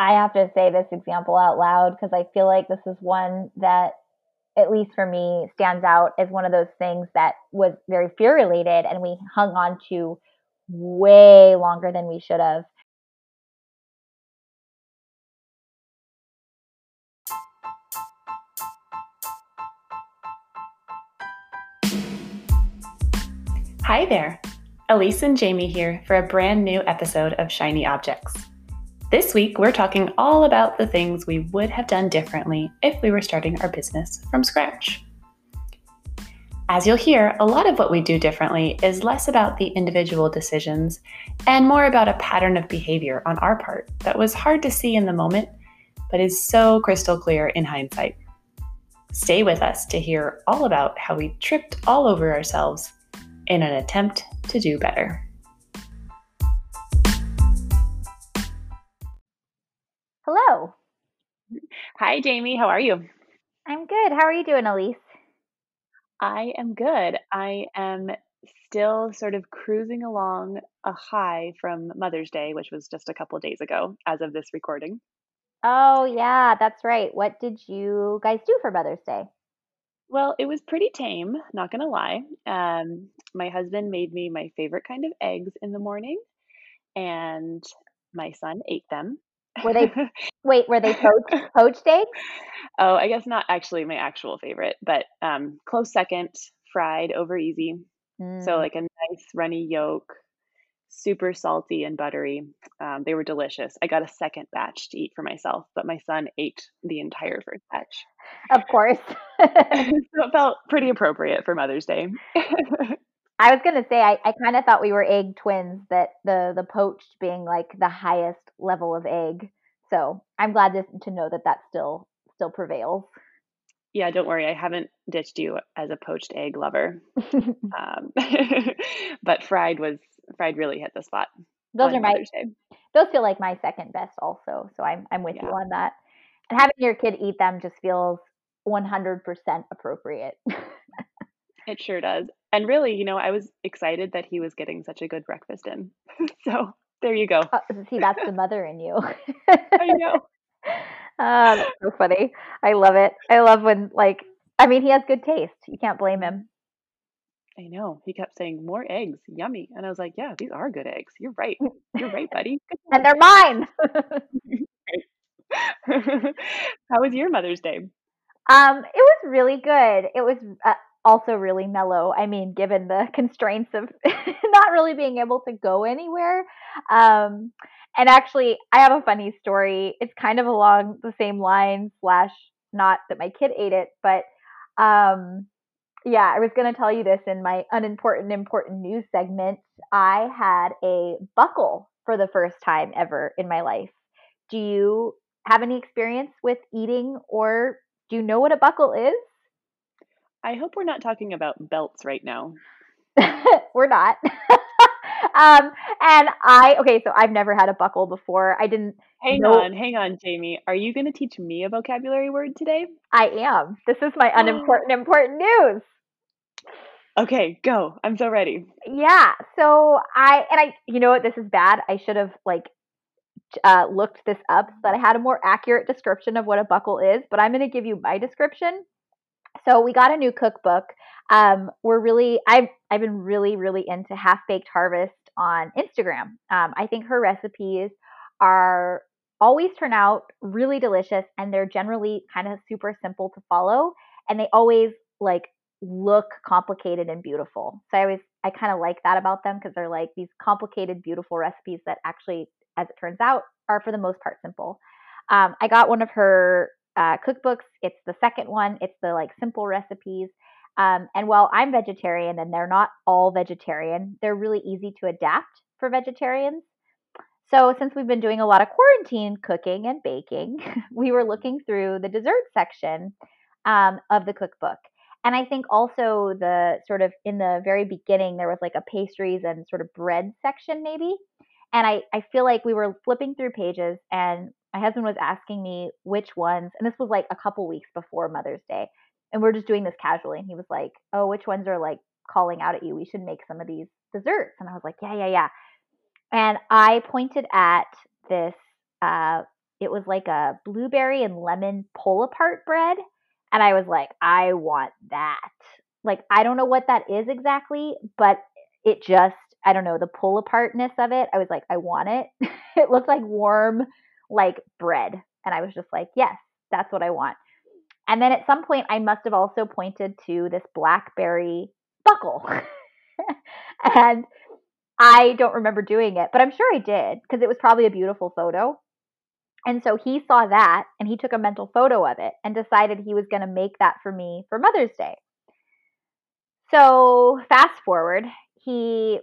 I have to say this example out loud because I feel like this is one that, at least for me, stands out as one of those things that was very fear related and we hung on to way longer than we should have. Hi there, Elise and Jamie here for a brand new episode of Shiny Objects. This week, we're talking all about the things we would have done differently if we were starting our business from scratch. As you'll hear, a lot of what we do differently is less about the individual decisions and more about a pattern of behavior on our part that was hard to see in the moment, but is so crystal clear in hindsight. Stay with us to hear all about how we tripped all over ourselves in an attempt to do better. Hello. Hi, Jamie. How are you? I'm good. How are you doing, Elise? I am good. I am still sort of cruising along a high from Mother's Day, which was just a couple of days ago as of this recording. Oh, yeah, that's right. What did you guys do for Mother's Day? Well, it was pretty tame, not going to lie. My husband made me my favorite kind of eggs in the morning, and my son ate them. Were they poached eggs? Oh, I guess not actually my actual favorite, but close second, fried over easy. So like a nice runny yolk, super salty and buttery. They were delicious. I got a second batch to eat for myself, but my son ate the entire first batch. Of course. So it felt pretty appropriate for Mother's Day. I was going to say, I kind of thought we were egg twins, that the poached being like the highest level of egg. So I'm glad to know that still prevails. Yeah, don't worry. I haven't ditched you as a poached egg lover. But fried really hit the spot. Those are those feel like my second best also. So I'm with you on that. And having your kid eat them just feels 100% appropriate. It sure does. And really, I was excited that he was getting such a good breakfast in. So there you go. Oh, see, that's the mother in you. I know. That's so funny. I love it. I love when, he has good taste. You can't blame him. I know. He kept saying, more eggs. Yummy. And I was like, yeah, these are good eggs. You're right. You're right, buddy. And they're mine. How was your Mother's Day? It was really good. It was also really mellow. I mean, given the constraints of not really being able to go anywhere. And actually, I have a funny story. It's kind of along the same line, / not that my kid ate it, but I was going to tell you this in my unimportant, important news segment. I had a buckle for the first time ever in my life. Do you have any experience with eating, or do you know what a buckle is? I hope we're not talking about belts right now. We're not. So I've never had a buckle before. I didn't. Hang on, Jamie. Are you going to teach me a vocabulary word today? I am. This is my unimportant, important news. Okay, go. I'm so ready. Yeah. So you know what? This is bad. I should have looked this up so that I had a more accurate description of what a buckle is, but I'm going to give you my description. So we got a new cookbook. I've been really, really into Half Baked Harvest on Instagram. I think her recipes are always turn out really delicious, and they're generally kind of super simple to follow, and they always look complicated and beautiful. So I kind of like that about them, because they're like these complicated, beautiful recipes that actually, as it turns out, are for the most part simple. I got one of her cookbooks. It's the second one. It's the simple recipes. And while I'm vegetarian and they're not all vegetarian, they're really easy to adapt for vegetarians. So since we've been doing a lot of quarantine cooking and baking, we were looking through the dessert section of the cookbook. And I think also the sort of in the very beginning, there was a pastries and sort of bread section maybe. And I feel like we were flipping through pages, and my husband was asking me which ones, and this was a couple weeks before Mother's Day, and we're just doing this casually. And he was like, oh, which ones are calling out at you? We should make some of these desserts. And I was like, yeah. And I pointed at this, It was like a blueberry and lemon pull apart bread. And I was like, I want that. Like, I don't know what that is exactly, but it just, I don't know, the pull apartness of it. I was like, I want it. It looked like warm, like bread. And I was just like, yes, that's what I want. And then at some point I must have also pointed to this blackberry buckle. And I don't remember doing it, but I'm sure I did because it was probably a beautiful photo. And so he saw that and he took a mental photo of it and decided he was going to make that for me for Mother's Day. So fast forward, he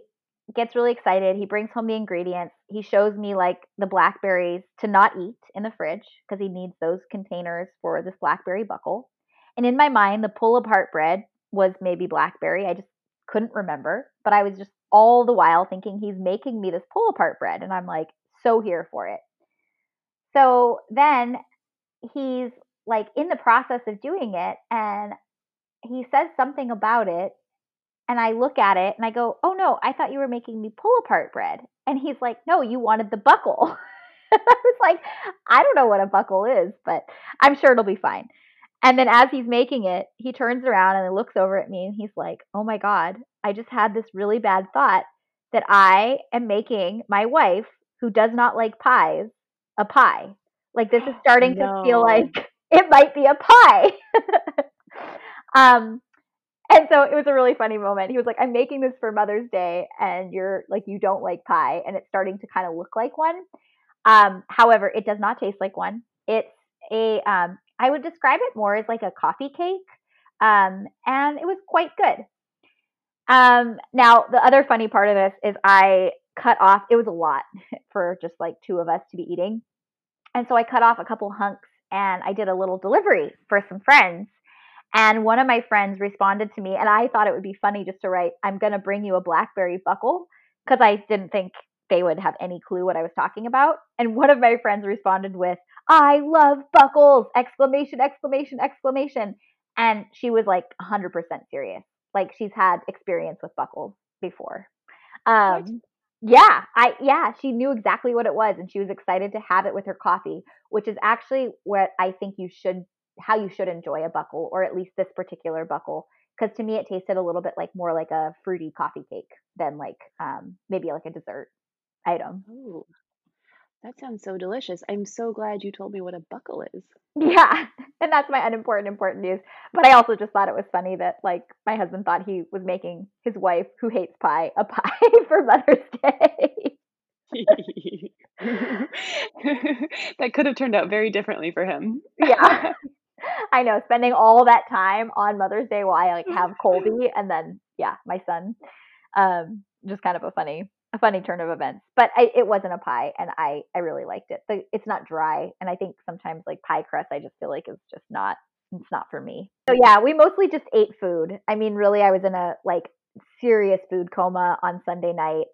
gets really excited. He brings home the ingredients. He shows me like the blackberries to not eat in the fridge because he needs those containers for this blackberry buckle. And in my mind, the pull apart bread was maybe blackberry. I just couldn't remember, but I was just all the while thinking he's making me this pull apart bread. And I'm like, so here for it. So then he's like in the process of doing it and he says something about it. And I look at it and I go, oh no, I thought you were making me pull apart bread. And he's like, no, you wanted the buckle. I was like, I don't know what a buckle is, but I'm sure it'll be fine. And then as he's making it, he turns around and looks over at me and he's like, oh my God, I just had this really bad thought that I am making my wife, who does not like pies, a pie. Like this is starting to feel like it might be a pie. And so it was a really funny moment. He was like, I'm making this for Mother's Day and you're like, you don't like pie and it's starting to kind of look like one. However, it does not taste like one. It's a, I would describe it more as like a coffee cake. And it was quite good. Now the other funny part of this is I cut off, it was a lot for just like two of us to be eating. And so I cut off a couple hunks and I did a little delivery for some friends. And one of my friends responded to me and I thought it would be funny just to write, I'm going to bring you a blackberry buckle, because I didn't think they would have any clue what I was talking about. And one of my friends responded with, I love buckles! Exclamation, exclamation, exclamation. And she was like 100% serious. Like she's had experience with buckles before. Yeah, she knew exactly what it was and she was excited to have it with her coffee, which is actually what I think you should, how you should enjoy a buckle, or at least this particular buckle, because to me it tasted a little bit like more like a fruity coffee cake than like maybe like a dessert item. Ooh, that sounds so delicious. I'm so glad you told me what a buckle is. Yeah, and that's my important news. But I also just thought it was funny that like my husband thought he was making his wife, who hates pie, a pie for Mother's Day. That could have turned out very differently for him. Yeah. I know, spending all that time on Mother's Day while I like have Colby and then my son. Just kind of a funny turn of events. But it wasn't a pie and I really liked it. So it's not dry, and I think sometimes like pie crust I just feel like it's just not, it's not for me. So yeah, we mostly just ate food. I mean, really I was in a like serious food coma on Sunday night.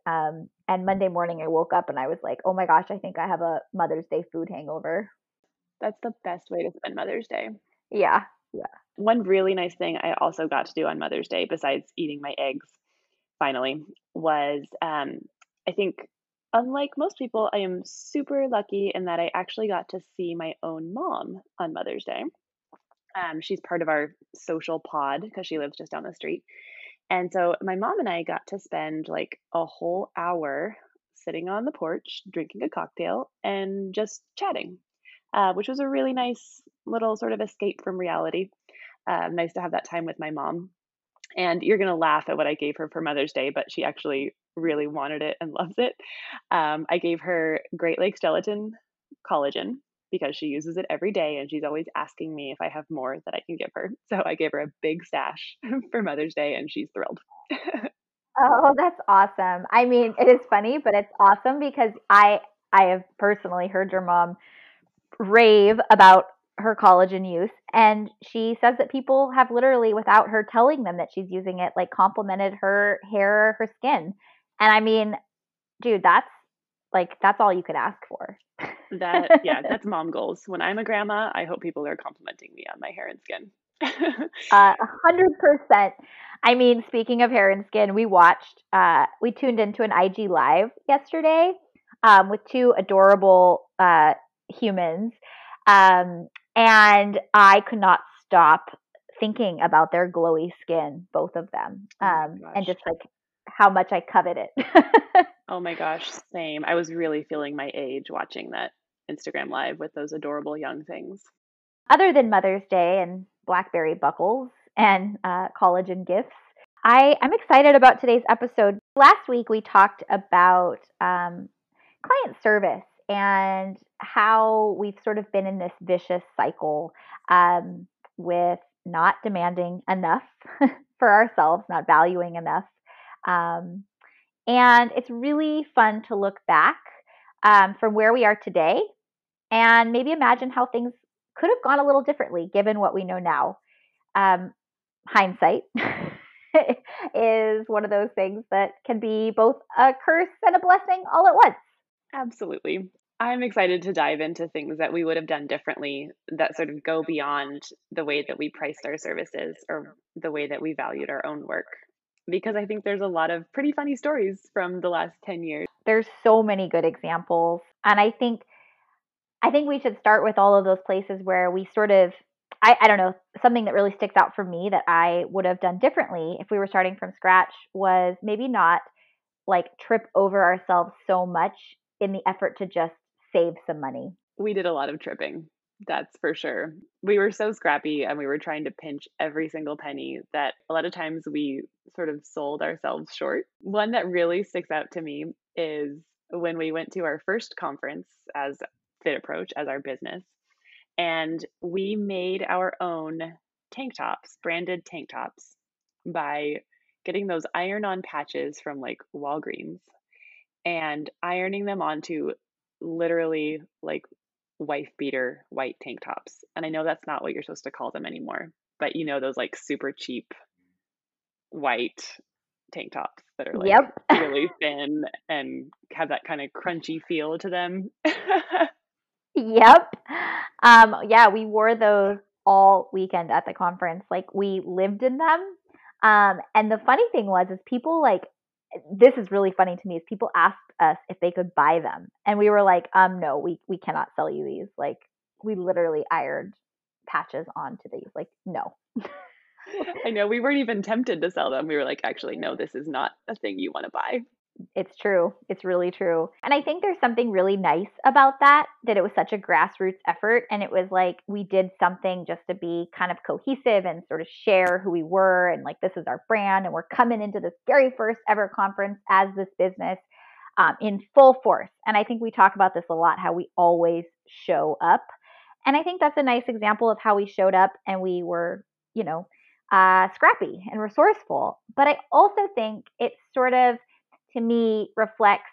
And Monday morning I woke up and I was like, oh my gosh, I think I have a Mother's Day food hangover. That's the best way to spend Mother's Day. Yeah. Yeah. One really nice thing I also got to do on Mother's Day, besides eating my eggs, finally, was I think, unlike most people, I am super lucky in that I actually got to see my own mom on Mother's Day. She's part of our social pod because she lives just down the street. And so my mom and I got to spend like a whole hour sitting on the porch, drinking a cocktail and just chatting, which was a really nice little sort of escape from reality. Nice to have that time with my mom. And you're going to laugh at what I gave her for Mother's Day, but she actually really wanted it and loves it. I gave her Great Lakes gelatin collagen, because she uses it every day and she's always asking me if I have more that I can give her. So I gave her a big stash for Mother's Day and she's thrilled. Oh, that's awesome. I mean, it is funny, but it's awesome because I have personally heard your mom rave about her collagen use. And she says that people have literally, without her telling them that she's using it, like complimented her hair, her skin. And I mean, dude, that's all you could ask for. That's mom goals. When I'm a grandma, I hope people are complimenting me on my hair and skin. 100%. I mean, speaking of hair and skin, we tuned into an IG live yesterday with two adorable humans. And I could not stop thinking about their glowy skin, both of them, and just like how much I covet it. Oh my gosh, same. I was really feeling my age watching that Instagram Live with those adorable young things. Other than Mother's Day and BlackBerry buckles and collagen gifts, I'm excited about today's episode. Last week, we talked about client service and how we've sort of been in this vicious cycle with not demanding enough for ourselves, not valuing enough. And it's really fun to look back from where we are today and maybe imagine how things could have gone a little differently given what we know now. Hindsight is one of those things that can be both a curse and a blessing all at once. Absolutely. I'm excited to dive into things that we would have done differently that sort of go beyond the way that we priced our services or the way that we valued our own work, because I think there's a lot of pretty funny stories from the last 10 years. There's so many good examples. And I think we should start with all of those places where we sort of, I don't know, something that really sticks out for me that I would have done differently if we were starting from scratch was maybe not like trip over ourselves so much in the effort to just save some money. We did a lot of tripping, that's for sure. We were so scrappy and we were trying to pinch every single penny that a lot of times we sort of sold ourselves short. One that really sticks out to me is when we went to our first conference as Fit Approach, as our business, and we made our own tank tops, branded tank tops, by getting those iron-on patches from like Walgreens and ironing them onto literally like wife beater white tank tops. And I know that's not what you're supposed to call them anymore, but you know, those like super cheap white tank tops that are like really thin and have that kind of crunchy feel to them. Yep. Yeah, we wore those all weekend at the conference. Like we lived in them. And the funny thing was, is people like, this is really funny to me, is people asked us if they could buy them. And we were like, no, we cannot sell you these. Like we literally ironed patches onto these. Like, no. I know, we weren't even tempted to sell them. We were like, actually, no, this is not a thing you want to buy. It's true. It's really true. And I think there's something really nice about that, that it was such a grassroots effort. And it was like, we did something just to be kind of cohesive and sort of share who we were. And like, this is our brand. And we're coming into this very first ever conference as this business in full force. And I think we talk about this a lot, how we always show up. And I think that's a nice example of how we showed up and we were, you know, scrappy and resourceful. But I also think it sort of, to me, reflects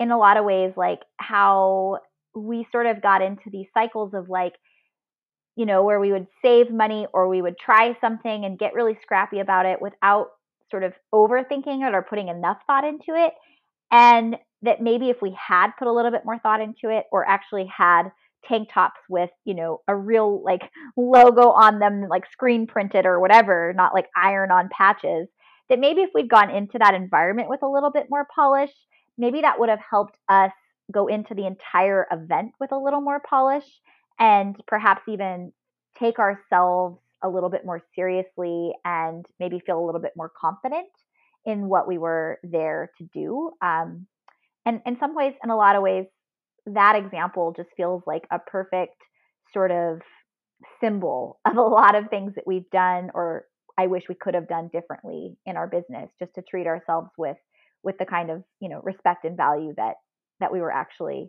in a lot of ways, like how we sort of got into these cycles of like, you know, where we would save money or we would try something and get really scrappy about it without sort of overthinking it or putting enough thought into it. And that maybe if we had put a little bit more thought into it or actually had tank tops with, you know, a real like logo on them, like screen printed or whatever, not like iron on patches, that maybe if we'd gone into that environment with a little bit more polish, maybe that would have helped us go into the entire event with a little more polish and perhaps even take ourselves a little bit more seriously and maybe feel a little bit more confident in what we were there to do. And in some ways, in a lot of ways, that example just feels like a perfect sort of symbol of a lot of things that we've done or I wish we could have done differently in our business, just to treat ourselves with the kind of, you know, respect and value that we were actually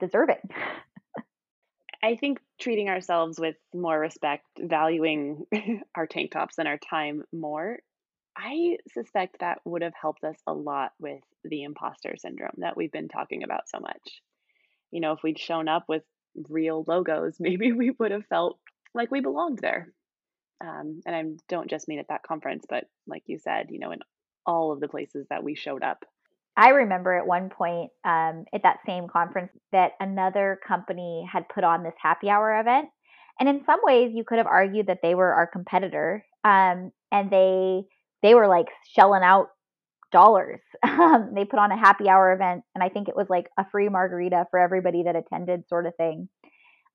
deserving. I think treating ourselves with more respect, valuing our tank tops and our time more, I suspect that would have helped us a lot with the imposter syndrome that we've been talking about so much. You know, if we'd shown up with real logos, maybe we would have felt like we belonged there. And I don't just mean at that conference, but like you said, you know, in all of the places that we showed up. I remember at one point at that same conference that another company had put on this happy hour event. And in some ways, you could have argued that they were our competitor. And they were like shelling out $6. They put on a happy hour event, and I think it was like a free margarita for everybody that attended, sort of thing.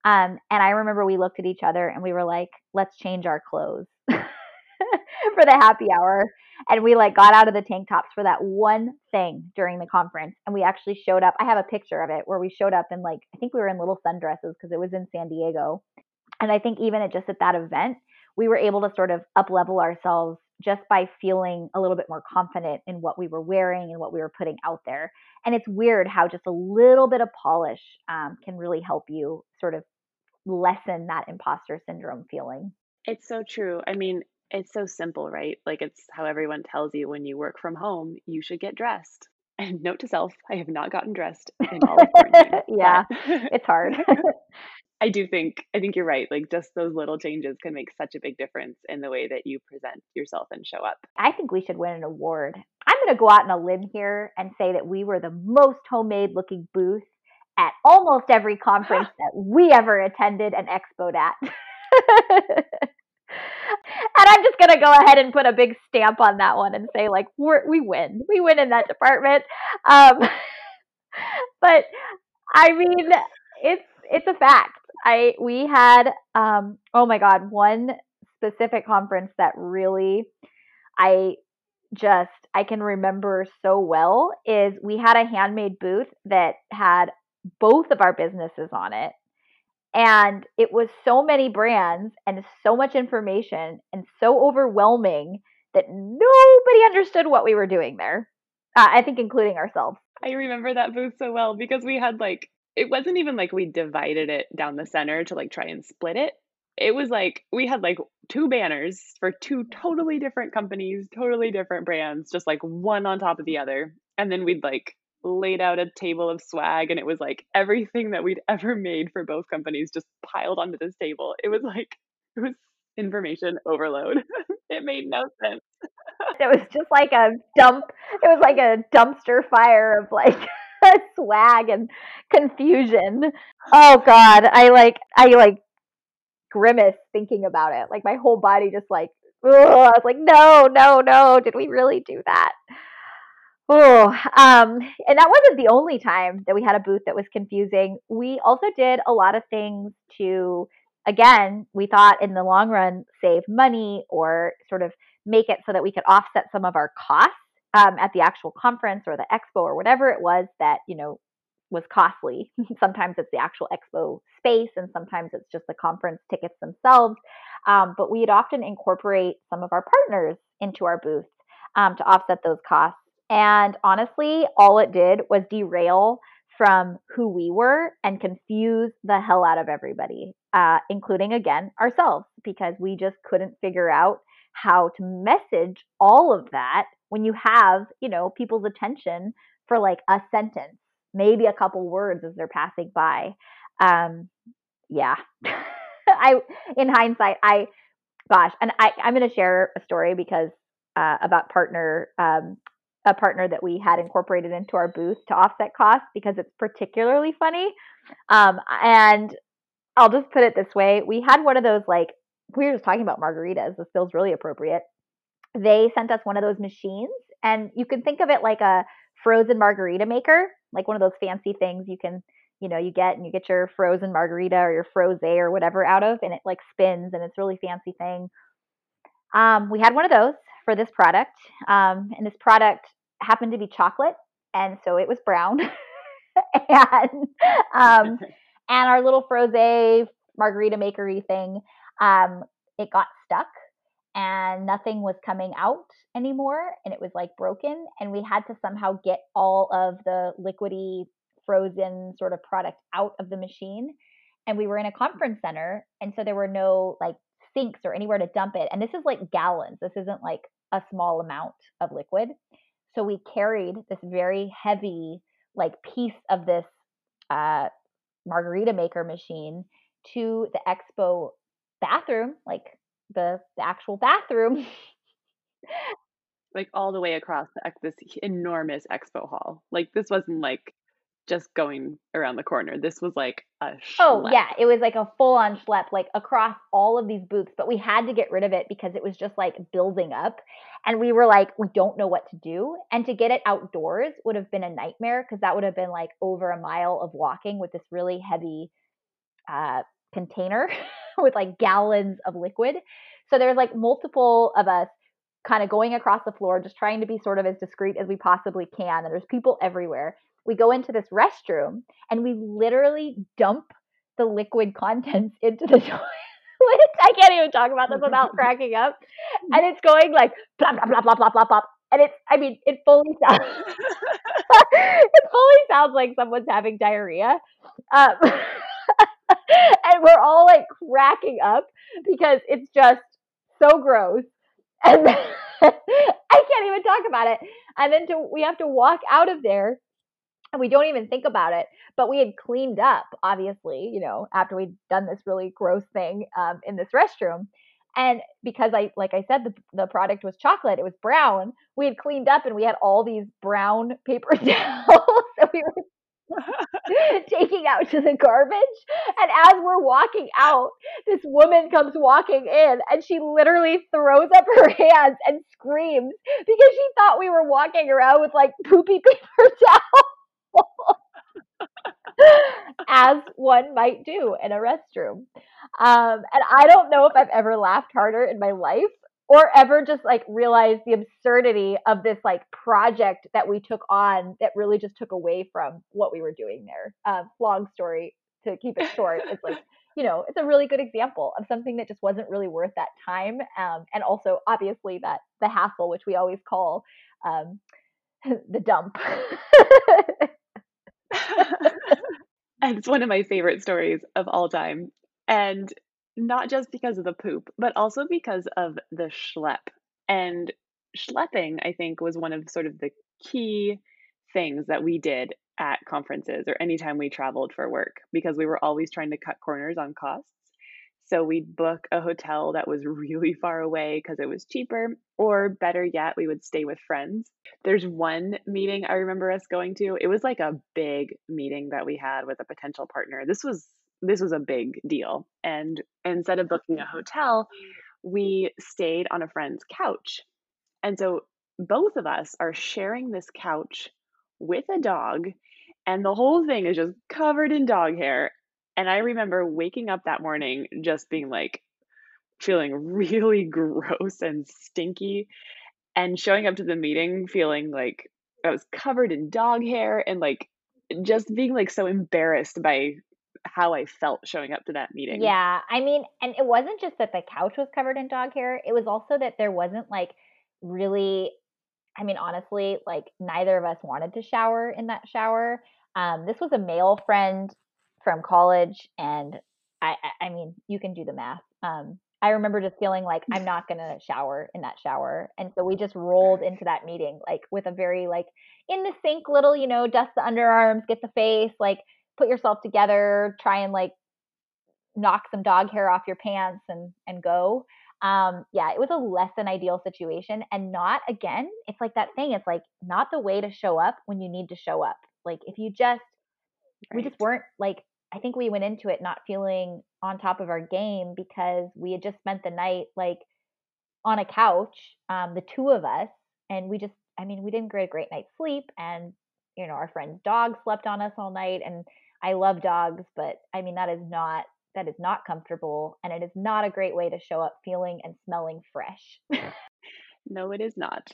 And I remember we looked at each other and we were like, let's change our clothes for the happy hour. And we like got out of the tank tops for that one thing during the conference. And we actually showed up. I have a picture of it where we showed up in like, I think we were in little sundresses because it was in San Diego. And I think even at just at that event, we were able to sort of up-level ourselves just by feeling a little bit more confident in what we were wearing and what we were putting out there. And it's weird how just a little bit of polish can really help you sort of lessen that imposter syndrome feeling. It's so true. I mean, it's so simple, right? Like it's how everyone tells you when you work from home, you should get dressed. And note to self, I have not gotten dressed in all of quarantine. Yeah, it's hard. I think you're right. Like just those little changes can make such a big difference in the way that you present yourself and show up. I think we should win an award. I'm going to go out on a limb here and say that we were the most homemade looking booth at almost every conference that we ever attended and expoed at. And I'm just going to go ahead and put a big stamp on that one and say like, we win. We win in that department. But I mean, it's a fact. We had, oh my God, one specific conference that really, I can remember so well is we had a handmade booth that had both of our businesses on it. And it was so many brands and so much information and so overwhelming that nobody understood what we were doing there. I think including ourselves. I remember that booth so well because we had like, it wasn't even like we divided it down the center to like try and split it. It was like we had like two banners for two totally different companies, totally different brands, just like one on top of the other. And then we'd like laid out a table of swag, and it was like everything that we'd ever made for both companies just piled onto this table. It was information overload. It made no sense. It was just like a dump. It was like a dumpster fire of like swag and confusion. Oh God. I grimace thinking about it. Like my whole body just like, oh, I was like, no. Did we really do that? Oh, and that wasn't the only time that we had a booth that was confusing. We also did a lot of things to, again, we thought in the long run, save money or sort of make it so that we could offset some of our costs. At the actual conference or the expo or whatever it was that, you know, was costly. Sometimes it's the actual expo space and sometimes it's just the conference tickets themselves. But we'd often incorporate some of our partners into our booth to offset those costs. And honestly, all it did was derail from who we were and confuse the hell out of everybody, including, again, ourselves, because we just couldn't figure out how to message all of that when you have, you know, people's attention for like a sentence, maybe a couple words as they're passing by. Yeah. In hindsight, I'm going to share a story because about a partner that we had incorporated into our booth to offset costs because it's particularly funny. And I'll just put it this way. We had one of those, like, we were just talking about margaritas. This feels really appropriate. They sent us one of those machines, and you can think of it like a frozen margarita maker, like one of those fancy things you can, you know, you get your frozen margarita or your frosé or whatever out of, and it like spins and it's a really fancy thing. We had one of those for this product, and this product happened to be chocolate, and so it was brown. and our little frosé margarita makery thing, it got stuck. And nothing was coming out anymore. And it was like broken. And we had to somehow get all of the liquidy frozen sort of product out of the machine. And we were in a conference center. And so there were no like sinks or anywhere to dump it. And this is like gallons. This isn't like a small amount of liquid. So we carried this very heavy like piece of this margarita maker machine to the expo bathroom, like the actual bathroom. Like all the way across this enormous expo hall. Like this wasn't like just going around the corner. This was like a schlep. Oh, yeah. It was like a full-on schlep, like across all of these booths. But we had to get rid of it because it was just like building up. And we were like, we don't know what to do. And to get it outdoors would have been a nightmare because that would have been like over a mile of walking with this really heavy container with like gallons of liquid. So there's like multiple of us kind of going across the floor, just trying to be sort of as discreet as we possibly can. And there's people everywhere. We go into this restroom and we literally dump the liquid contents into the toilet. I can't even talk about this without cracking up. And it's going like plop, plop, plop, plop, plop, plop, plop. And it's, I mean, it fully sounds, it fully sounds like someone's having diarrhea. And we're all like cracking up because it's just so gross. And then, I can't even talk about it. And then we have to walk out of there and we don't even think about it. But we had cleaned up, obviously, you know, after we'd done this really gross thing in this restroom. And because like I said, the product was chocolate, it was brown. We had cleaned up and we had all these brown paper towels that we were taking out to the garbage. And as we're walking out, this woman comes walking in and she literally throws up her hands and screams because she thought we were walking around with like poopy paper towels, as one might do in a restroom. And I don't know if I've ever laughed harder in my life or ever just like realized the absurdity of this like project that we took on that really just took away from what we were doing there. Long story to keep it short. It's like, you know, it's a really good example of something that just wasn't really worth that time. And also obviously that the hassle, which we always call the dump. It's one of my favorite stories of all time. And not just because of the poop, but also because of the schlep. And schlepping, I think, was one of sort of the key things that we did at conferences or anytime we traveled for work, because we were always trying to cut corners on costs. So we'd book a hotel that was really far away because it was cheaper, or better yet, we would stay with friends. There's one meeting I remember us going to. It was like a big meeting that we had with a potential partner. This was a big deal. And instead of booking a hotel, we stayed on a friend's couch. And so both of us are sharing this couch with a dog, and the whole thing is just covered in dog hair. And I remember waking up that morning just being like, feeling really gross and stinky, and showing up to the meeting feeling like I was covered in dog hair and like just being like so embarrassed by how I felt showing up to that meeting. Yeah. I mean, and it wasn't just that the couch was covered in dog hair. It was also that there wasn't like really, I mean, honestly, like neither of us wanted to shower in that shower. This was a male friend from college. And I mean, you can do the math. I remember just feeling like I'm not going to shower in that shower. And so we just rolled into that meeting, like with a very like in the sink little, you know, dust the underarms, get the face, like put yourself together, try and like knock some dog hair off your pants and go. Yeah, it was a less than ideal situation. And not, again, it's like that thing. It's like not the way to show up when you need to show up. Like if you just, we just weren't like, I think we went into it not feeling on top of our game because we had just spent the night like on a couch, the two of us. And we just, I mean, we didn't get a great night's sleep, and, you know, our friend's dog slept on us all night. And I love dogs, but I mean, that is not comfortable, and it is not a great way to show up feeling and smelling fresh. No, it is not.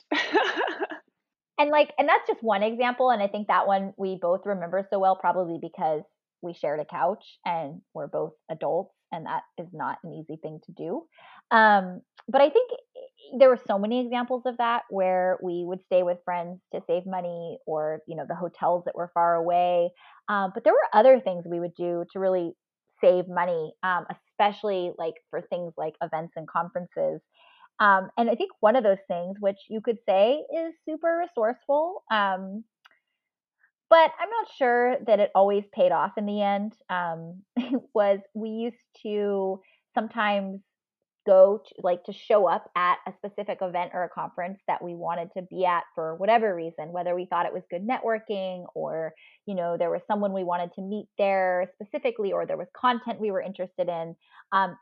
and that's just one example. And I think that one we both remember so well, probably because we shared a couch and we're both adults, and that is not an easy thing to do. But I think there were so many examples of that where we would stay with friends to save money, or, you know, the hotels that were far away. But there were other things we would do to really save money, especially like for things like events and conferences. And I think one of those things, which you could say is super resourceful, but I'm not sure that it always paid off in the end, was we used to sometimes go to, like, to show up at a specific event or a conference that we wanted to be at for whatever reason, whether we thought it was good networking or, you know, there was someone we wanted to meet there specifically, or there was content we were interested in.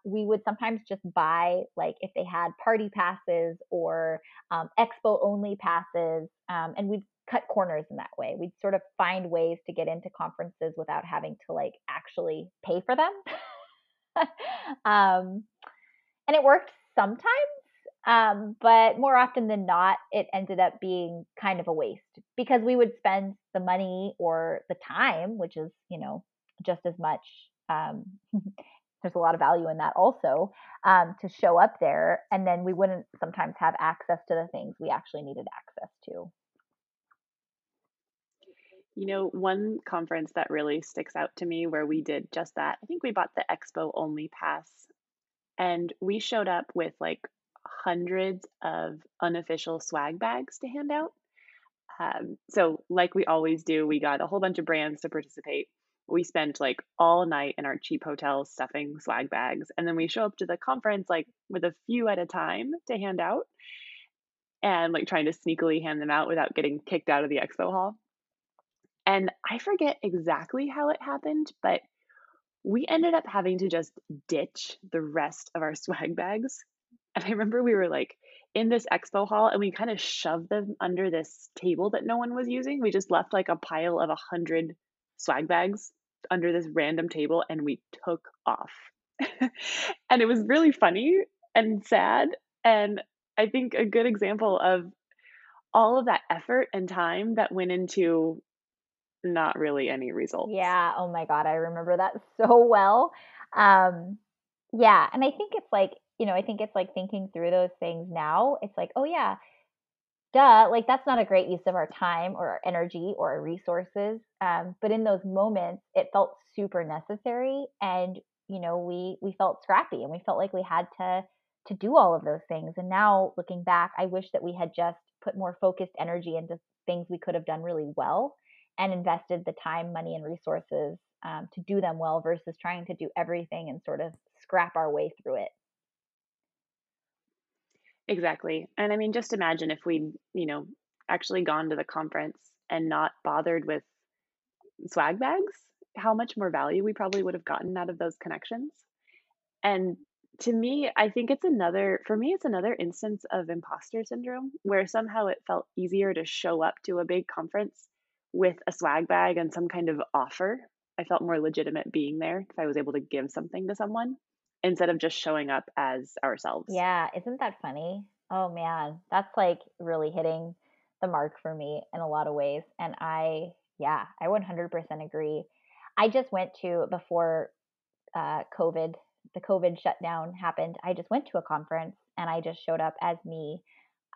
We would sometimes just buy, like, if they had party passes or expo only passes, and we'd cut corners in that way. We'd sort of find ways to get into conferences without having to, like, actually pay for them. And it worked sometimes, but more often than not, it ended up being kind of a waste because we would spend the money or the time, which is, you know, just as much. There's a lot of value in that also, to show up there. And then we wouldn't sometimes have access to the things we actually needed access to. You know, one conference that really sticks out to me where we did just that, I think we bought the expo only pass, and we showed up with like hundreds of unofficial swag bags to hand out. So like we always do, we got a whole bunch of brands to participate. We spent like all night in our cheap hotel stuffing swag bags. And then we show up to the conference like with a few at a time to hand out and like trying to sneakily hand them out without getting kicked out of the expo hall. And I forget exactly how it happened, but we ended up having to just ditch the rest of our swag bags. And I remember we were like in this expo hall and we kind of shoved them under this table that no one was using. We just left like a pile of 100 swag bags under this random table and we took off. And it was really funny and sad. And I think a good example of all of that effort and time that went into not really any results. Yeah. Oh my God. I remember that so well. Yeah. And I think it's like, you know, I think it's like thinking through those things now, it's like, oh yeah, duh. Like that's not a great use of our time or our energy or our resources. But in those moments it felt super necessary. And, you know, we felt scrappy and we felt like we had to do all of those things. And now looking back, I wish that we had just put more focused energy into things we could have done really well and invested the time, money, and resources to do them well versus trying to do everything and sort of scrap our way through it. Exactly. And I mean, just imagine if we'd, you know, actually gone to the conference and not bothered with swag bags, how much more value we probably would have gotten out of those connections. And to me, I think it's another, for me, it's another instance of imposter syndrome where somehow it felt easier to show up to a big conference with a swag bag and some kind of offer. I felt more legitimate being there because I was able to give something to someone instead of just showing up as ourselves. Yeah, isn't that funny? Oh man, that's like really hitting the mark for me in a lot of ways. And I 100% agree. I just went to, before COVID, the COVID shutdown happened, I just went to a conference and I just showed up as me.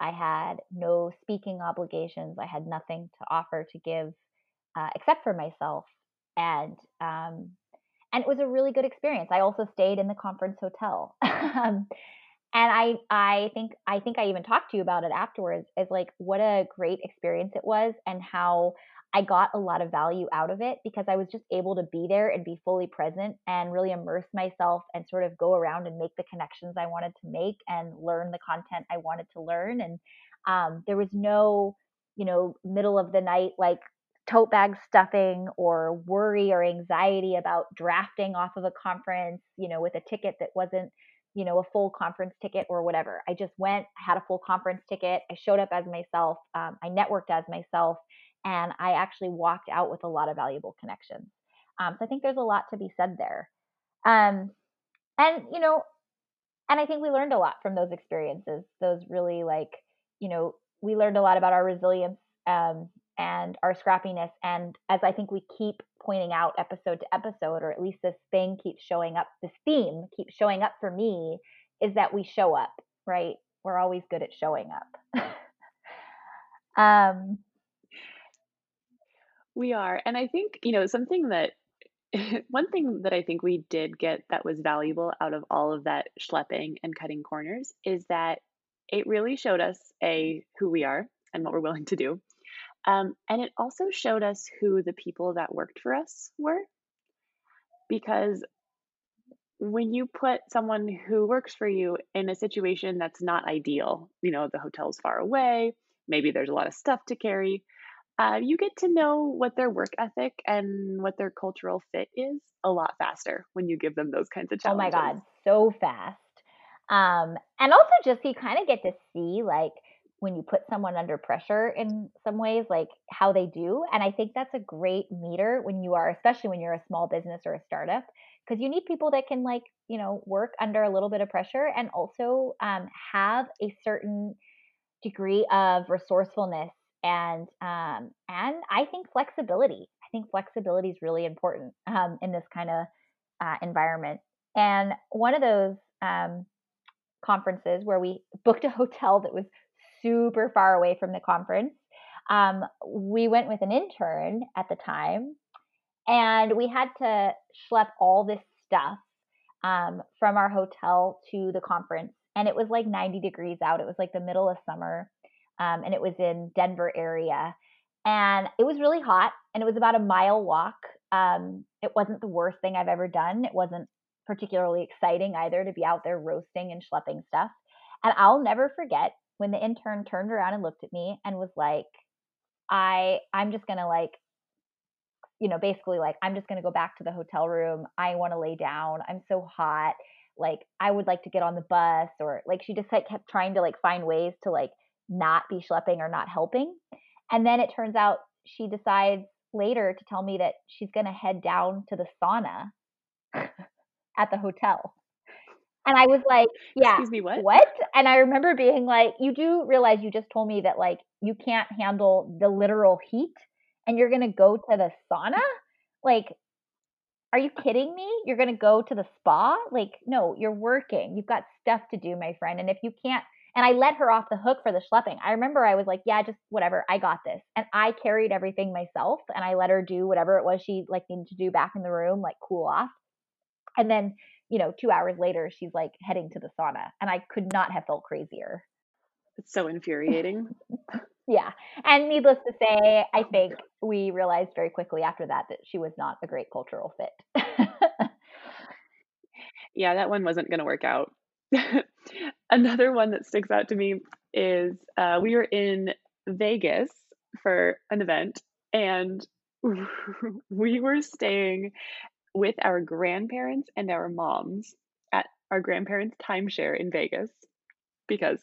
I had no speaking obligations. I had nothing to offer to give except for myself. And it was a really good experience. I also stayed in the conference hotel. And I think I even talked to you about it afterwards as like what a great experience it was and how I got a lot of value out of it because I was just able to be there and be fully present and really immerse myself and sort of go around and make the connections I wanted to make and learn the content I wanted to learn. And there was no, you know, middle of the night, like tote bag stuffing or worry or anxiety about drafting off of a conference, you know, with a ticket that wasn't, you know, a full conference ticket or whatever. I just went, I had a full conference ticket. I showed up as myself. I networked as myself. And I actually walked out with a lot of valuable connections. So I think there's a lot to be said there. And, you know, and I think we learned a lot from those experiences, those really like, you know, we learned a lot about our resilience and our scrappiness. And as I think we keep pointing out episode to episode, or at least this thing keeps showing up, this theme keeps showing up for me is that we show up, right? We're always good at showing up. We are. And I think, you know, one thing that I think we did get that was valuable out of all of that schlepping and cutting corners is that it really showed us who we are and what we're willing to do. And it also showed us who the people that worked for us were, because when you put someone who works for you in a situation that's not ideal, you know, the hotel's far away, maybe there's a lot of stuff to carry, you get to know what their work ethic and what their cultural fit is a lot faster when you give them those kinds of challenges. Oh my God, so fast. And also just you kind of get to see, like, when you put someone under pressure in some ways, like how they do. And I think that's a great meter when you are, especially when you're a small business or a startup, because you need people that can, like, you know, work under a little bit of pressure and also have a certain degree of resourcefulness and I think flexibility. I think flexibility is really important in this kind of environment. And one of those conferences where we booked a hotel that was super far away from the conference, we went with an intern at the time, and we had to schlep all this stuff from our hotel to the conference. And it was like 90 degrees out. It was like the middle of summer, and it was in Denver area, and it was really hot, and it was about a mile walk. It wasn't the worst thing I've ever done. It wasn't particularly exciting either to be out there roasting and schlepping stuff. And I'll never forget when the intern turned around and looked at me and was like, I'm just going to, like, you know, basically, like, I'm just going to go back to the hotel room. I want to lay down. I'm so hot. Like, I would like to get on the bus, or like, she just, like, kept trying to, like, find ways to, like, not be schlepping or not helping. And then it turns out she decides later to tell me that she's going to head down to the sauna at the hotel. And I was like, yeah, excuse me, what? And I remember being like, you do realize you just told me that, like, you can't handle the literal heat and you're going to go to the sauna? Like, are you kidding me? You're going to go to the spa? Like, no, you're working. You've got stuff to do, my friend. And if you can't, and I let her off the hook for the schlepping. I remember I was like, yeah, just whatever. I got this. And I carried everything myself, and I let her do whatever it was she, like, needed to do back in the room, like, cool off. And then, you know, 2 hours later, she's, like, heading to the sauna, and I could not have felt crazier. It's so infuriating. Yeah. And needless to say, I think we realized very quickly after that she was not a great cultural fit. Yeah, that one wasn't going to work out. Another one that sticks out to me is we were in Vegas for an event, and we were staying with our grandparents and our moms at our grandparents' timeshare in Vegas because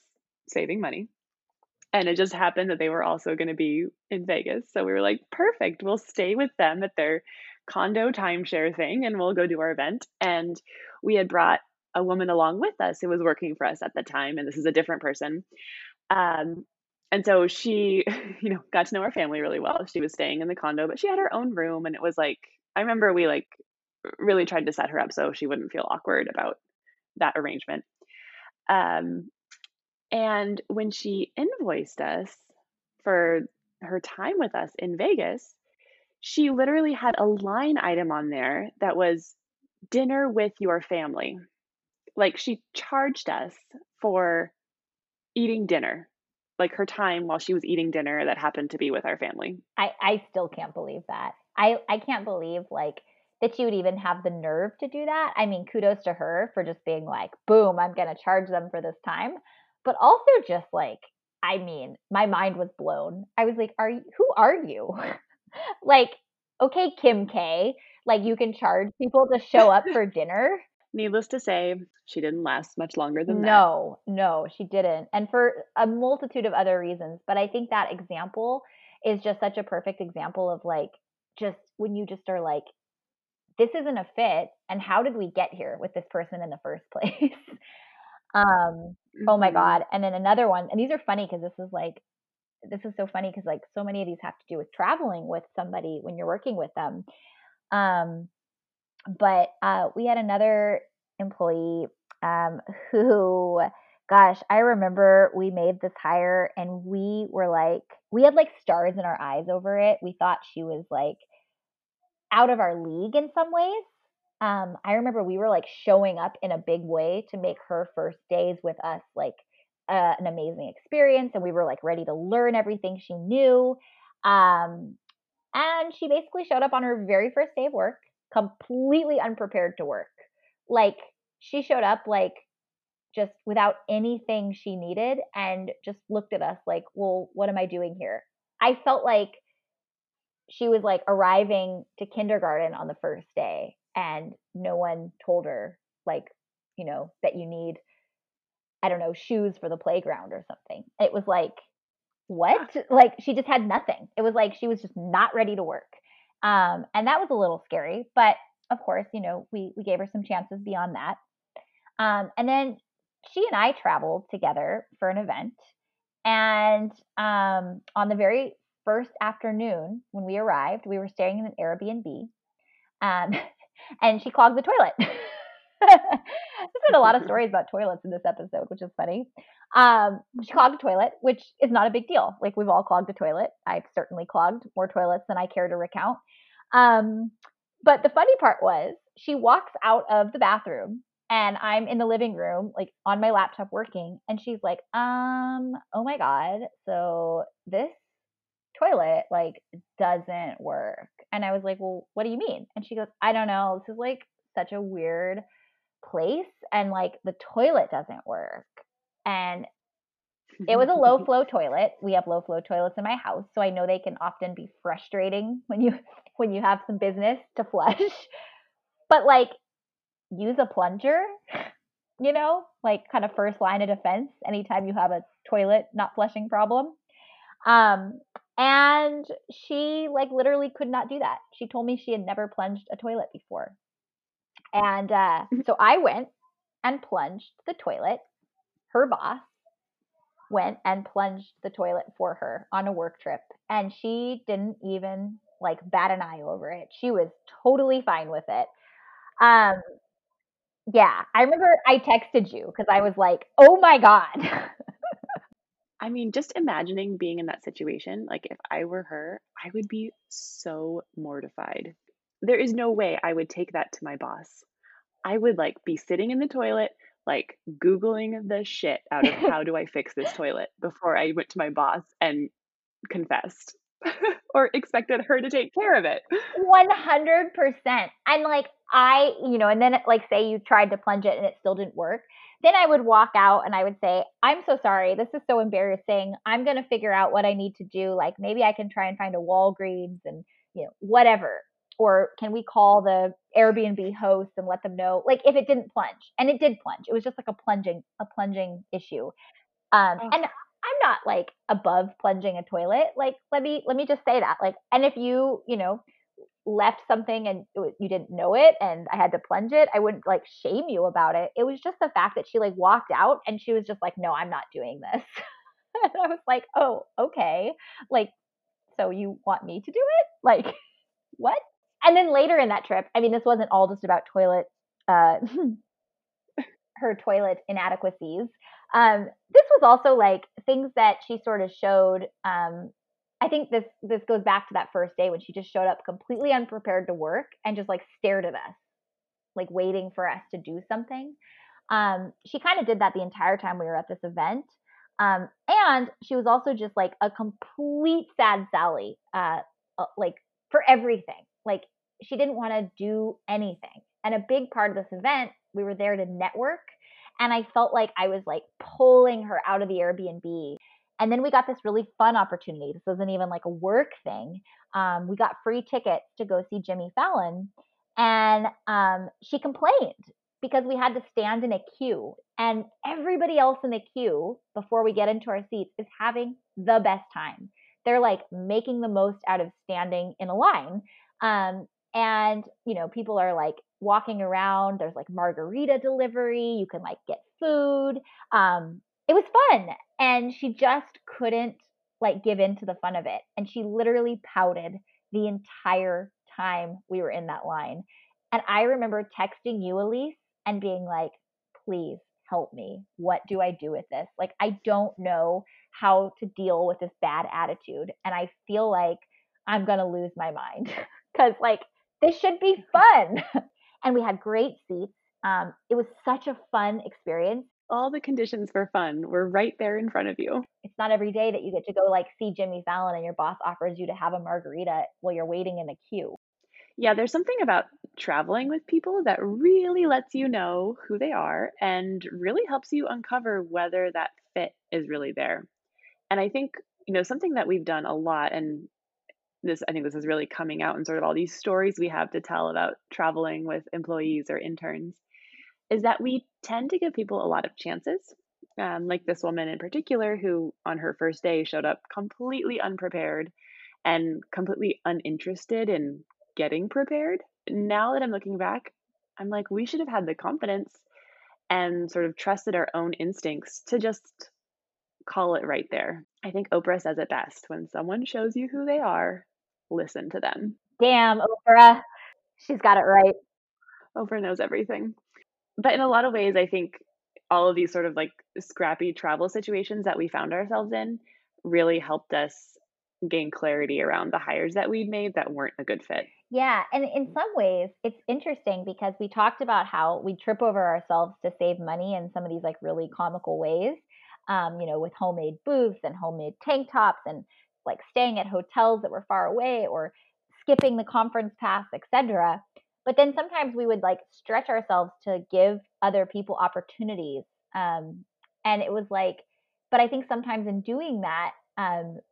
saving money. And it just happened that they were also going to be in Vegas. So we were like, perfect, we'll stay with them at their condo timeshare thing and we'll go do our event. And we had brought a woman along with us who was working for us at the time. And this is a different person. And so she, you know, got to know our family really well. She was staying in the condo, but she had her own room. And it was like, I remember we, like, really tried to set her up so she wouldn't feel awkward about that arrangement. And when she invoiced us for her time with us in Vegas, she literally had a line item on there that was dinner with your family. Like, she charged us for eating dinner, like, her time while she was eating dinner that happened to be with our family. I still can't believe that. I can't believe, like, that she would even have the nerve to do that. I mean, kudos to her for just being like, boom, I'm going to charge them for this time. But also just, like, I mean, my mind was blown. I was like, who are you? Like, okay, Kim K, like, you can charge people to show up for dinner. Needless to say, she didn't last much longer than that. No, she didn't. And for a multitude of other reasons. But I think that example is just such a perfect example of, like, just when you just are like, this isn't a fit, and how did we get here with this person in the first place? Oh my God. And then another one, and these are funny because this is so funny because, like, so many of these have to do with traveling with somebody when you're working with them. But we had another employee who, gosh, I remember we made this hire and we were like, we had, like, stars in our eyes over it. We thought she was, like, out of our league in some ways. I remember we were, like, showing up in a big way to make her first days with us, like, an amazing experience. And we were, like, ready to learn everything she knew. And she basically showed up on her very first day of work, completely unprepared to work. like she showed up like just without anything she needed and just looked at us like, well, what am I doing here? I felt like she was like arriving to kindergarten on the first day and no one told her like, you know, that you need, I don't know, shoes for the playground or something. It was like, what? Like she just had nothing. It was like she was just not ready to work. And that was a little scary, but of course, you know, we gave her some chances beyond that. And then she and I traveled together for an event. And on the very first afternoon when we arrived, we were staying in an Airbnb and she clogged the toilet. There's been a lot of stories about toilets in this episode, which is funny. She clogged a toilet, which is not a big deal. Like we've all clogged a toilet. I've certainly clogged more toilets than I care to recount. But the funny part was she walks out of the bathroom and I'm in the living room, like on my laptop working. And she's like, oh my God. So this toilet like doesn't work. And I was like, well, what do you mean? And she goes, I don't know. This is like such a weird place and like the toilet doesn't work. And it was a low flow toilet. We have low flow toilets in my house, so I know they can often be frustrating when you have some business to flush. But like use a plunger, you know, like kind of first line of defense anytime you have a toilet not flushing problem. And she like literally could not do that. She told me she had never plunged a toilet before. And so I went and plunged the toilet. Her boss went and plunged the toilet for her on a work trip. And she didn't even like bat an eye over it. She was totally fine with it. Yeah, I remember I texted you because I was like, oh my God. I mean, just imagining being in that situation, like if I were her, I would be so mortified. There is no way I would take that to my boss. I would like be sitting in the toilet, like Googling the shit out of how do I fix this toilet before I went to my boss and confessed or expected her to take care of it. 100%. And like, I, you know, and then like, say you tried to plunge it and it still didn't work. Then I would walk out and I would say, I'm so sorry. This is so embarrassing. I'm going to figure out what I need to do. Like maybe I can try and find a Walgreens and, you know, whatever. Or can we call the Airbnb host and let them know, like if it didn't plunge, and it did plunge, it was just like a plunging issue. And I'm not like above plunging a toilet. Like, let me just say that, like, and if you, you know, left something and you didn't know it and I had to plunge it, I wouldn't like shame you about it. It was just the fact that she like walked out and she was just like, no, I'm not doing this. And I was like, oh, okay. Like, so you want me to do it? Like what? And then later in that trip, I mean, this wasn't all just about toilet, her toilet inadequacies. This was also like things that she sort of showed. I think this goes back to that first day when she just showed up completely unprepared to work and just like stared at us, like waiting for us to do something. She kind of did that the entire time we were at this event. And she was also just like a complete sad Sally, like for everything. Like she didn't want to do anything. And a big part of this event, we were there to network. And I felt like I was like pulling her out of the Airbnb. And then we got this really fun opportunity. This wasn't even like a work thing. We got free tickets to go see Jimmy Fallon. And she complained because we had to stand in a queue. And everybody else in the queue before we get into our seats is having the best time. They're like making the most out of standing in a line. And you know, people are like walking around, there's like margarita delivery, you can like get food. It was fun. And she just couldn't like give in to the fun of it. And she literally pouted the entire time we were in that line. And I remember texting you, Elise, and being like, please help me. What do I do with this? Like, I don't know how to deal with this bad attitude. And I feel like I'm going to lose my mind. Because, like, this should be fun. And we had great seats. It was such a fun experience. All the conditions for fun were right there in front of you. It's not every day that you get to go, like, see Jimmy Fallon and your boss offers you to have a margarita while you're waiting in the queue. Yeah, there's something about traveling with people that really lets you know who they are and really helps you uncover whether that fit is really there. And I think, you know, something that we've done a lot, and this, I think this is really coming out in sort of all these stories we have to tell about traveling with employees or interns, is that we tend to give people a lot of chances. Like this woman in particular, who on her first day showed up completely unprepared and completely uninterested in getting prepared. Now that I'm looking back, I'm like, we should have had the confidence and sort of trusted our own instincts to just call it right there. I think Oprah says it best. When someone shows you who they are, listen to them. Damn, Oprah. She's got it right. Oprah knows everything. But in a lot of ways, I think all of these sort of like scrappy travel situations that we found ourselves in really helped us gain clarity around the hires that we'd made that weren't a good fit. Yeah. And in some ways, it's interesting because we talked about how we trip over ourselves to save money in some of these like really comical ways, you know, with homemade booths and homemade tank tops and like staying at hotels that were far away or skipping the conference pass, etc. But then sometimes we would like stretch ourselves to give other people opportunities. And it was like, but I think sometimes in doing that,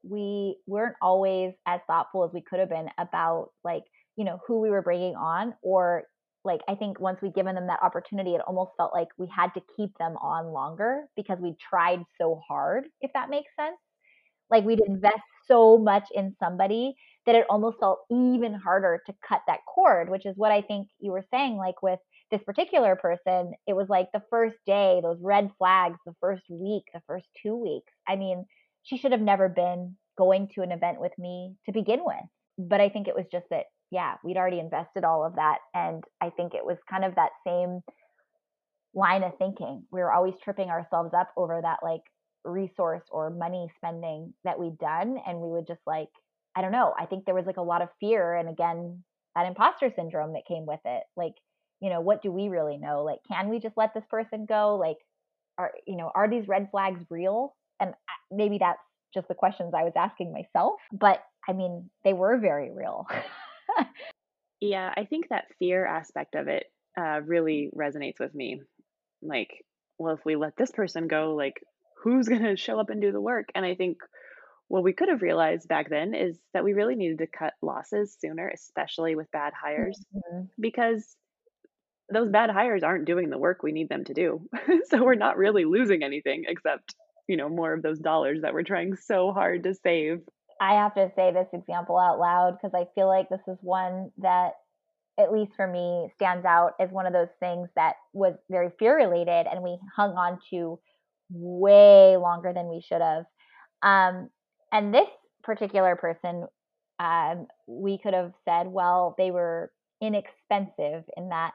we weren't always as thoughtful as we could have been about like, you know, who we were bringing on, or like, I think once we'd given them that opportunity, it almost felt like we had to keep them on longer because we tried so hard, if that makes sense. Like we'd invest so much in somebody that it almost felt even harder to cut that cord, which is what I think you were saying, like with this particular person, it was like the first day, those red flags, the first week, the first 2 weeks. I mean, she should have never been going to an event with me to begin with. But I think it was just that, yeah, we'd already invested all of that. And I think it was kind of that same line of thinking. We were always tripping ourselves up over that like resource or money spending that we'd done. And we would just like, I don't know. I think there was like a lot of fear. And again, that imposter syndrome that came with it. Like, you know, what do we really know? Like, can we just let this person go? Like, are these red flags real? And maybe that's just the questions I was asking myself. But I mean, they were very real. Yeah, I think that fear aspect of it really resonates with me. Like, well, if we let this person go, like, who's going to show up and do the work? And I think what we could have realized back then is that we really needed to cut losses sooner, especially with bad hires, mm-hmm. because those bad hires aren't doing the work we need them to do. So we're not really losing anything except, you know, more of those dollars that we're trying so hard to save. I have to say this example out loud because I feel like this is one that, at least for me, stands out as one of those things that was very fear related and we hung on to way longer than we should have. And this particular person, we could have said, well, they were inexpensive in that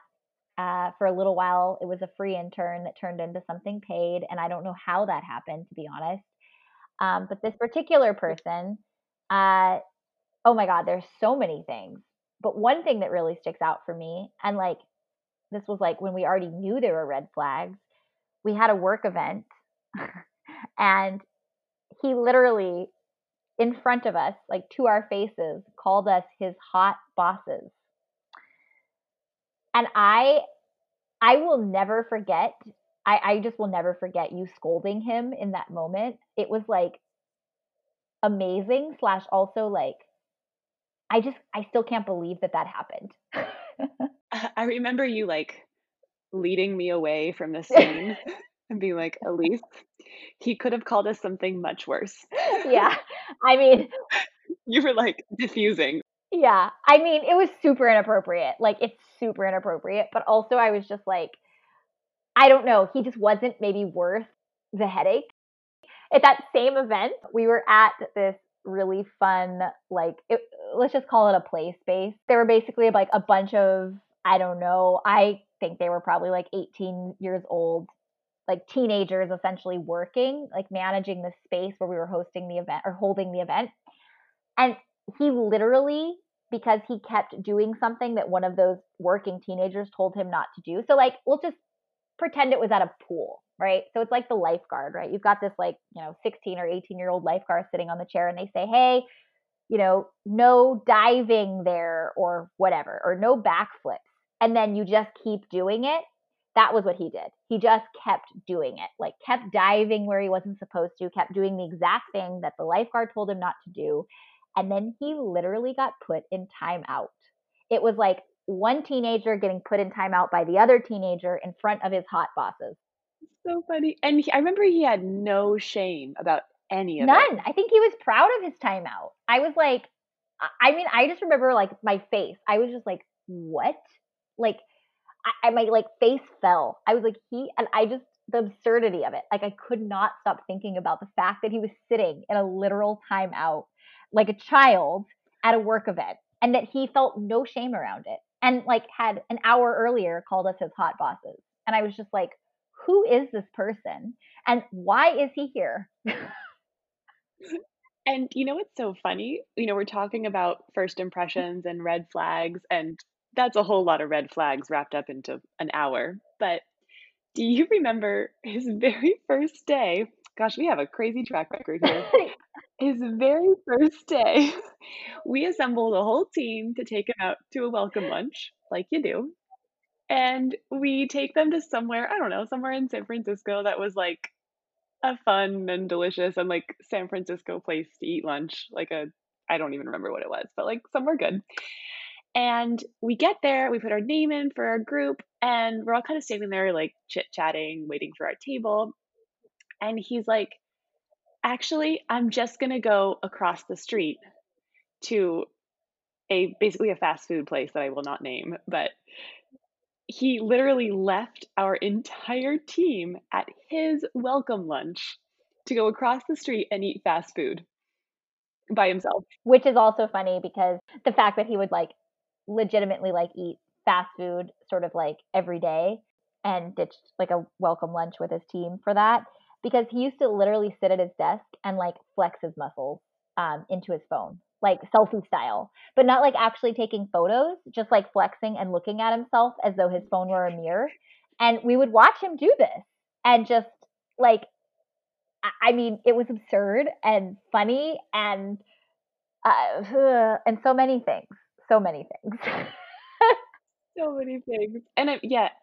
for a little while it was a free intern that turned into something paid. And I don't know how that happened, to be honest. But this particular person, oh my God, there's so many things. But one thing that really sticks out for me, and like, this was like when we already knew there were red flags, we had a work event and he literally, in front of us, like to our faces, called us his hot bosses. And I will never forget. I just will never forget you scolding him in that moment. It was like amazing / also like, I still can't believe that happened. I remember you like leading me away from the scene. And be like, Elise, he could have called us something much worse. Yeah. I mean, you were like diffusing. Yeah. I mean, it was super inappropriate. Like, it's super inappropriate. But also, I was just like, I don't know. He just wasn't maybe worth the headache. At that same event, we were at this really fun, like, let's just call it a play space. There were basically like a bunch of, I don't know, I think they were probably like 18 years old. Like teenagers essentially working, like managing the space where we were hosting the event or holding the event. And he literally, because he kept doing something that one of those working teenagers told him not to do. So like, we'll just pretend it was at a pool, right? So it's like the lifeguard, right? You've got this like, you know, 16 or 18-year-old lifeguard sitting on the chair and they say, hey, you know, no diving there or whatever, or no backflips. and then you just keep doing it. That was what he did. He just kept doing it, like kept diving where he wasn't supposed to, kept doing the exact thing that the lifeguard told him not to do. And then he literally got put in timeout. It was like one teenager getting put in timeout by the other teenager in front of his hot bosses. So funny. And I remember he had no shame about any of it. None. I think he was proud of his timeout. I was like, I mean, I just remember like my face. I was just like, what? Like, my like face fell. I was like, the absurdity of it. Like I could not stop thinking about the fact that he was sitting in a literal timeout, like a child at a work event, and that he felt no shame around it. And like had an hour earlier called us his hot bosses. And I was just like, who is this person? And why is he here? And you know what's so funny? You know, we're talking about first impressions and red flags, and that's a whole lot of red flags wrapped up into an hour. But do you remember his very first day? Gosh, we have a crazy track record here. His very first day, we assembled a whole team to take him out to a welcome lunch, like you do. And we take them to somewhere, I don't know, somewhere in San Francisco that was like a fun and delicious and like San Francisco place to eat lunch. Like I don't even remember what it was, but like somewhere good. And we get there, we put our name in for our group, and we're all kind of standing there like chit-chatting, waiting for our table. And he's like, actually, I'm just going to go across the street to basically a fast food place that I will not name, but he literally left our entire team at his welcome lunch to go across the street and eat fast food by himself. Which is also funny because the fact that he would like legitimately like eat fast food sort of like every day and ditched like a welcome lunch with his team for that, because he used to literally sit at his desk and like flex his muscles into his phone, like selfie style, but not like actually taking photos, just like flexing and looking at himself as though his phone were a mirror. And we would watch him do this and just like, I mean, it was absurd and funny and so many things. So many things. And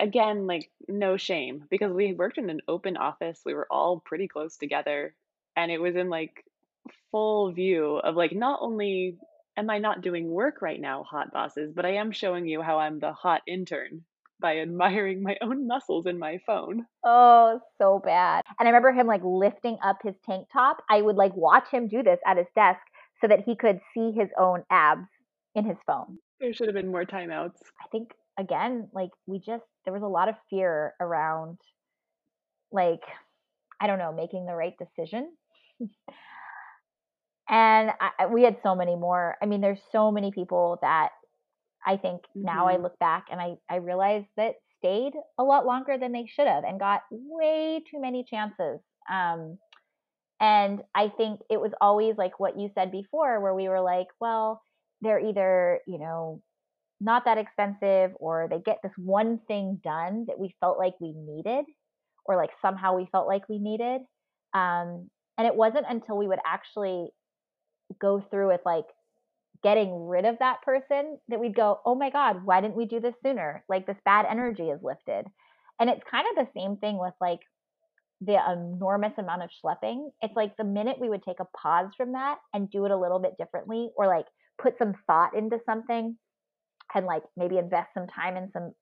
again, like no shame, because we worked in an open office. We were all pretty close together, and it was in like full view of like, not only am I not doing work right now, hot bosses, but I am showing you how I'm the hot intern by admiring my own muscles in my phone. Oh, so bad. And I remember him like lifting up his tank top. I would like watch him do this at his desk so that he could see his own abs in his phone. There should have been more timeouts. I think again, like there was a lot of fear around like, I don't know, making the right decision. And we had so many more. I mean, there's so many people that I think now I look back and I realize that stayed a lot longer than they should have and got way too many chances. And I think it was always like what you said before, where we were like, well, they're either, you know, not that expensive, or they get this one thing done that we felt like we needed, or like somehow we felt like we needed. And it wasn't until we would actually go through with like getting rid of that person that we'd go, oh my God, why didn't we do this sooner? Like this bad energy is lifted. And it's kind of the same thing with like the enormous amount of schlepping. It's like the minute we would take a pause from that and do it a little bit differently, or like put some thought into something and like maybe invest some time and some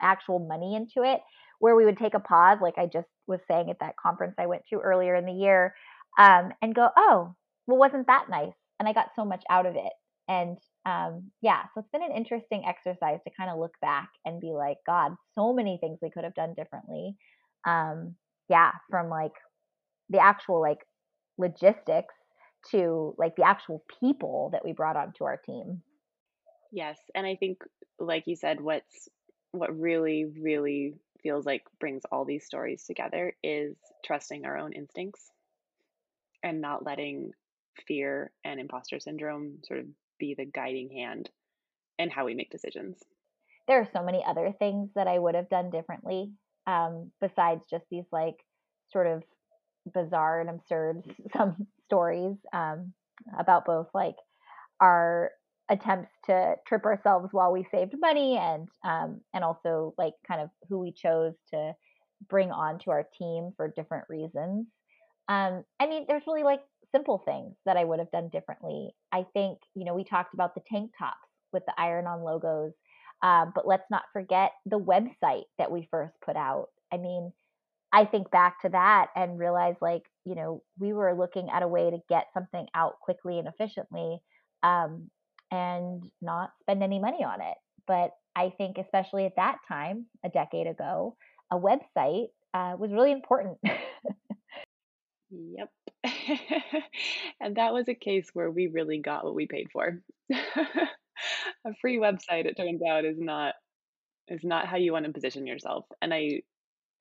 actual money into it, where we would take a pause, like I just was saying at that conference I went to earlier in the year, and go, oh, well, wasn't that nice? And I got so much out of it. And so it's been an interesting exercise to kind of look back and be like, God, so many things we could have done differently. From like the actual like logistics to like the actual people that we brought onto our team. Yes. And I think, like you said, what really, really feels like brings all these stories together is trusting our own instincts and not letting fear and imposter syndrome sort of be the guiding hand in how we make decisions. There are so many other things that I would have done differently, besides just these like sort of bizarre and absurd some stories about both like our attempts to trip ourselves while we saved money, and also like kind of who we chose to bring onto our team for different reasons. I mean, there's really like simple things that I would have done differently. I think, you know, we talked about the tank tops with the iron-on logos, but let's not forget the website that we first put out. I mean, I think back to that and realize like, you know, we were looking at a way to get something out quickly and efficiently, and not spend any money on it. But I think especially at that time, a decade ago, a website was really important. Yep. And that was a case where we really got what we paid for. A free website, it turns out, is not how you want to position yourself. And I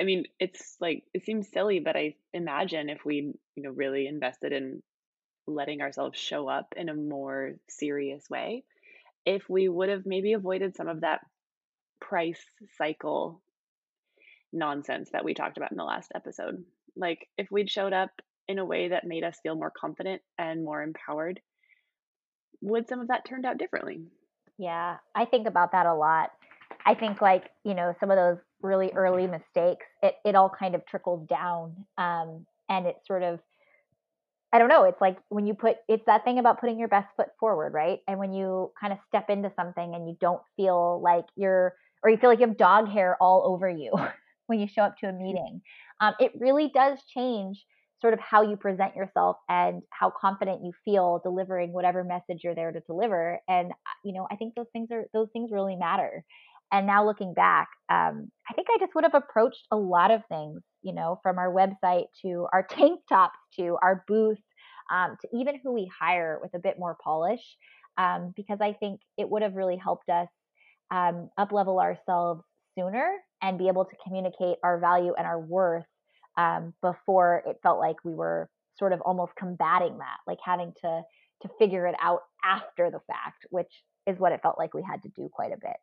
mean, it's like, it seems silly, but I imagine if we, you know, really invested in letting ourselves show up in a more serious way, if we would have maybe avoided some of that price cycle nonsense that we talked about in the last episode. Like if we'd showed up in a way that made us feel more confident and more empowered, would some of that turned out differently? Yeah, I think about that a lot. I think like, you know, some of those really early mistakes, it all kind of trickles down. And it's sort of, I don't know, it's like when you put, it's that thing about putting your best foot forward, right? And when you kind of step into something and you don't feel like you feel like you have dog hair all over you when you show up to a meeting, it really does change sort of how you present yourself and how confident you feel delivering whatever message you're there to deliver. And, you know, I think those things really matter. And now looking back, I think I just would have approached a lot of things, you know, from our website to our tank tops to our booth, to even who we hire, with a bit more polish, because I think it would have really helped us up-level ourselves sooner and be able to communicate our value and our worth before it felt like we were sort of almost combating that, like having to figure it out after the fact, which is what it felt like we had to do quite a bit.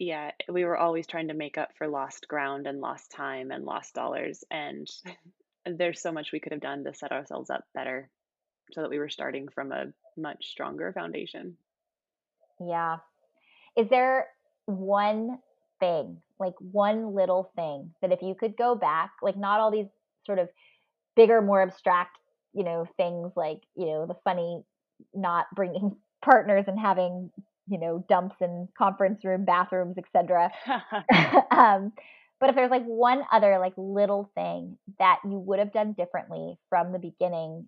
Yeah, we were always trying to make up for lost ground and lost time and lost dollars. And there's so much we could have done to set ourselves up better so that we were starting from a much stronger foundation. Yeah. Is there one thing, like one little thing that if you could go back, like not all these sort of bigger, more abstract, you know, things like, you know, the funny not bringing partners and having, you know, dumps in conference room bathrooms, etc. But if there's like one other like little thing that you would have done differently from the beginning,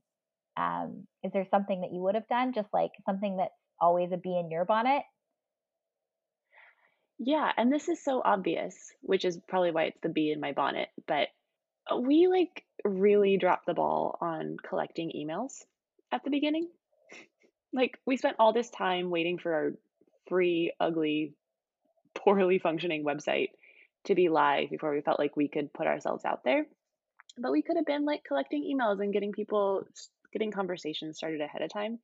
is there something that you would have done? Just like something that's always a bee in your bonnet? Yeah, and this is so obvious, which is probably why it's the bee in my bonnet, but we like really dropped the ball on collecting emails at the beginning. Like we spent all this time waiting for our free, ugly, poorly functioning website to be live before we felt like we could put ourselves out there. But we could have been like collecting emails and getting conversations started ahead of time.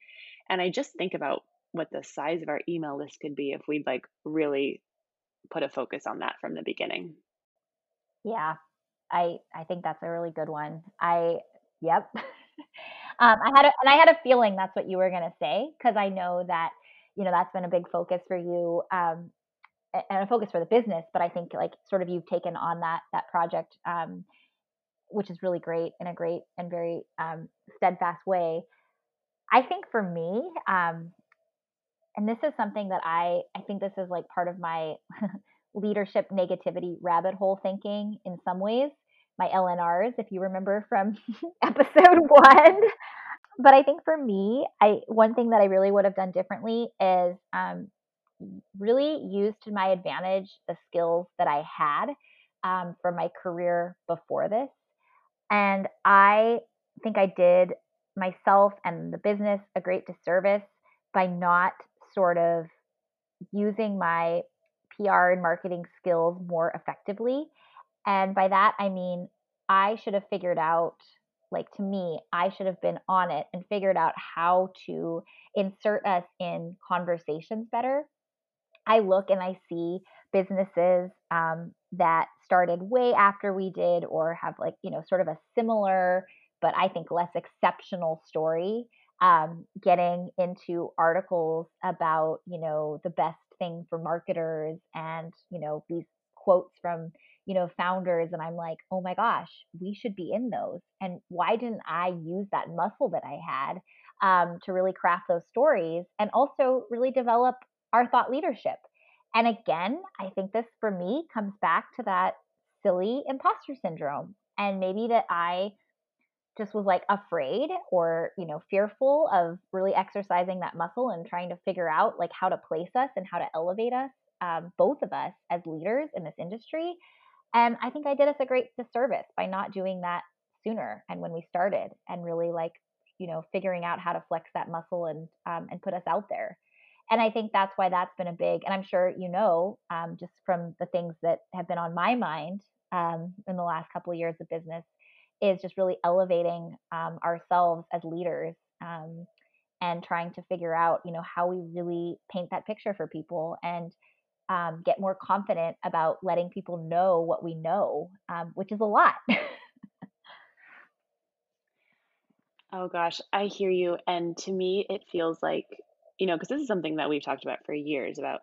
And I just think about what the size of our email list could be if we'd like really put a focus on that from the beginning. Yeah, I think that's a really good one. Yep. I had a feeling that's what you were going to say, because I know that, you know, that's been a big focus for you, and a focus for the business. But I think like sort of you've taken on that project, which is really great, in a great and very steadfast way. I think for me, and this is something that I think this is like part of my leadership negativity rabbit hole thinking in some ways, my LNRs, if you remember from episode 1. But I think for me, one thing that I really would have done differently is really used to my advantage the skills that I had from my career before this. And I think I did myself and the business a great disservice by not sort of using my PR and marketing skills more effectively. And by that, I mean, I should have figured out, like to me, I should have been on it and figured out how to insert us in conversations better. I look and I see businesses that started way after we did, or have like, you know, sort of a similar, but I think less exceptional story. getting into articles about, you know, the best thing for marketers and, you know, these quotes from, you know, founders. And I'm like, oh my gosh, we should be in those. And why didn't I use that muscle that I had to really craft those stories and also really develop our thought leadership? And again, I think this for me comes back to that silly imposter syndrome. And maybe that I just was like afraid or, you know, fearful of really exercising that muscle and trying to figure out like how to place us and how to elevate us, both of us as leaders in this industry. And I think I did us a great disservice by not doing that sooner. And when we started and really like, you know, figuring out how to flex that muscle and put us out there. And I think that's why that's been a big, and I'm sure, you know, just from the things that have been on my mind in the last couple of years of business, is just really elevating ourselves as leaders and trying to figure out, you know, how we really paint that picture for people and get more confident about letting people know what we know, which is a lot. Oh gosh, I hear you. And to me, it feels like, you know, because this is something that we've talked about for years about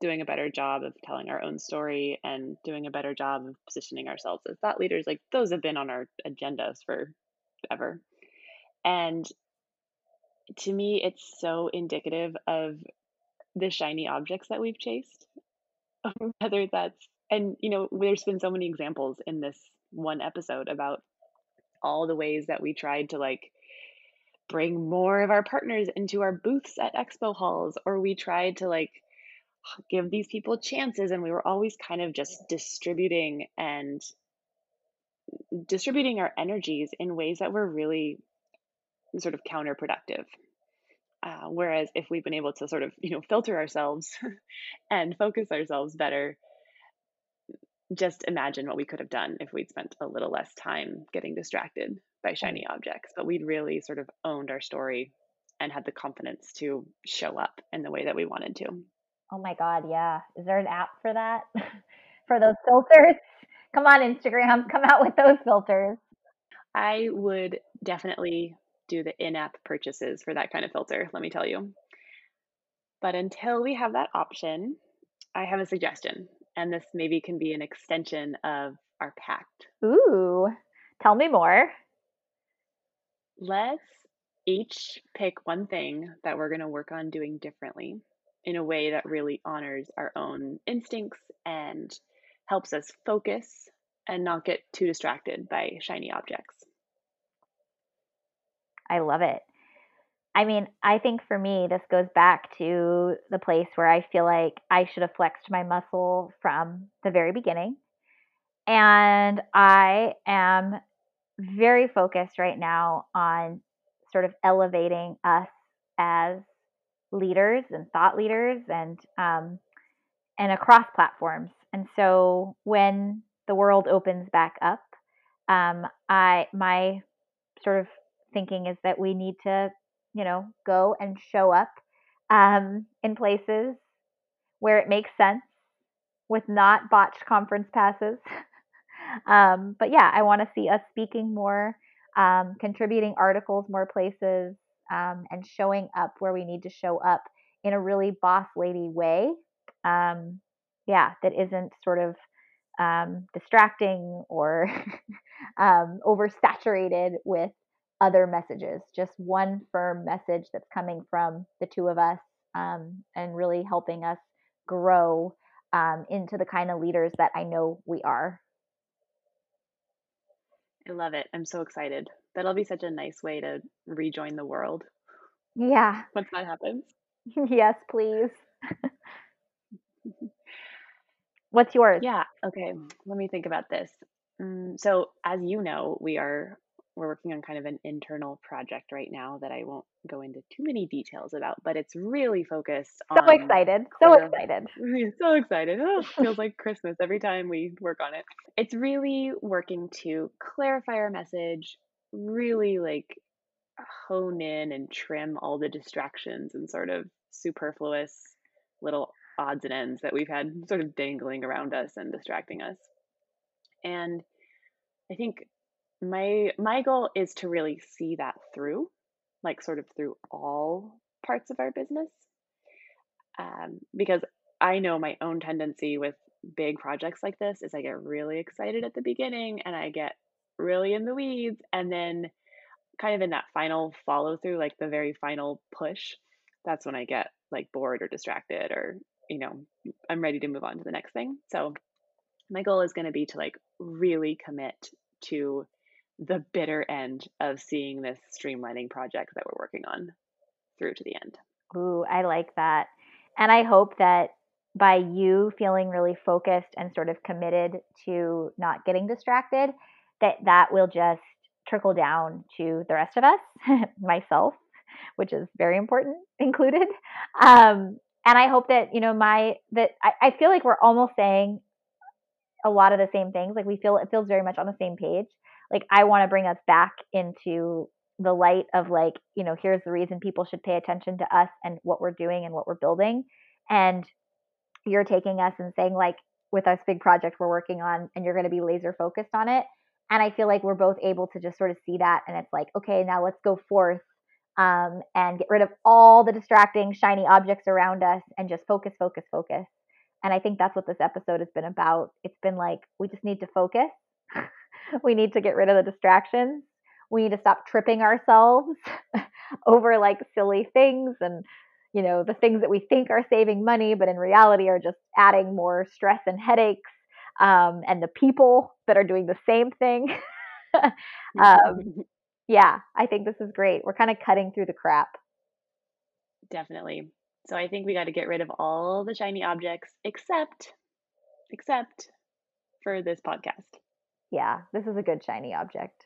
doing a better job of telling our own story and doing a better job of positioning ourselves as thought leaders. Like those have been on our agendas for ever. And to me, it's so indicative of the shiny objects that we've chased, whether that's, and, you know, there's been so many examples in this one episode about all the ways that we tried to like bring more of our partners into our booths at expo halls, or we tried to like give these people chances, and we were always kind of just distributing our energies in ways that were really sort of counterproductive. Whereas if we've been able to sort of, you know, filter ourselves and focus ourselves better, just imagine what we could have done if we'd spent a little less time getting distracted by shiny objects, but we'd really sort of owned our story and had the confidence to show up in the way that we wanted to. Oh my God. Yeah. Is there an app for that? For those filters? Come on, Instagram, come out with those filters. I would definitely do the in-app purchases for that kind of filter, let me tell you. But until we have that option, I have a suggestion. And this maybe can be an extension of our pact. Ooh, tell me more. Let's each pick one thing that we're going to work on doing differently, in a way that really honors our own instincts and helps us focus and not get too distracted by shiny objects. I love it. I mean, I think for me, this goes back to the place where I feel like I should have flexed my muscle from the very beginning. And I am very focused right now on sort of elevating us as leaders and thought leaders and across platforms. And so when the world opens back up, my sort of thinking is that we need to, you know, go and show up in places where it makes sense with not botched conference passes. But yeah, I want to see us speaking more, contributing articles more places, and showing up where we need to show up in a really boss lady way. That isn't sort of distracting or oversaturated with other messages, just one firm message that's coming from the two of us and really helping us grow into the kind of leaders that I know we are. I love it. I'm so excited. That'll be such a nice way to rejoin the world. Yeah. Once that happens. Yes, please. What's yours? Yeah. Okay. Let me think about this. So as you know, we're working on kind of an internal project right now that I won't go into too many details about, but it's really focused on. So excited. Oh, feels like Christmas every time we work on it. It's really working to clarify our message, really like hone in and trim all the distractions and sort of superfluous little odds and ends that we've had sort of dangling around us and distracting us. And I think my goal is to really see that through like sort of through all parts of our business, because I know my own tendency with big projects like this is I get really excited at the beginning and I get really in the weeds, and then kind of in that final follow through, like the very final push, that's when I get like bored or distracted, or, you know, I'm ready to move on to the next thing. So my goal is going to be to like really commit to the bitter end of seeing this streamlining project that we're working on through to the end. Ooh, I like that. And I hope that by you feeling really focused and sort of committed to not getting distracted, that will just trickle down to the rest of us, myself, which is very important, included. And I hope that, you know, I feel like we're almost saying a lot of the same things. Like it feels very much on the same page. Like I want to bring us back into the light of like, you know, here's the reason people should pay attention to us and what we're doing and what we're building. And you're taking us and saying like, with this big project we're working on, and you're going to be laser focused on it. And I feel like we're both able to just sort of see that. And it's like, okay, now let's go forth and get rid of all the distracting shiny objects around us and just focus, focus, focus. And I think that's what this episode has been about. It's been like, we just need to focus. We need to get rid of the distractions. We need to stop tripping ourselves over like silly things and, you know, the things that we think are saving money, but in reality are just adding more stress and headaches. And the people that are doing the same thing. Yeah, I think this is great. We're kind of cutting through the crap. Definitely. So I think we got to get rid of all the shiny objects except for this podcast. Yeah, this is a good shiny object.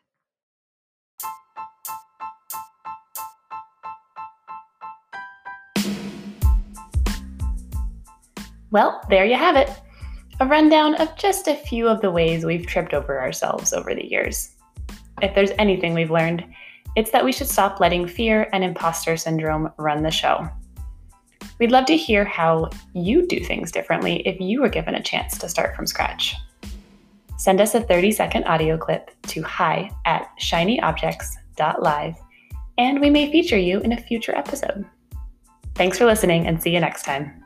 Well, there you have it. A rundown of just a few of the ways we've tripped over ourselves over the years. If there's anything we've learned, it's that we should stop letting fear and imposter syndrome run the show. We'd love to hear how you do things differently if you were given a chance to start from scratch. Send us a 30-second audio clip to hi@shinyobjects.live, and we may feature you in a future episode. Thanks for listening, and see you next time.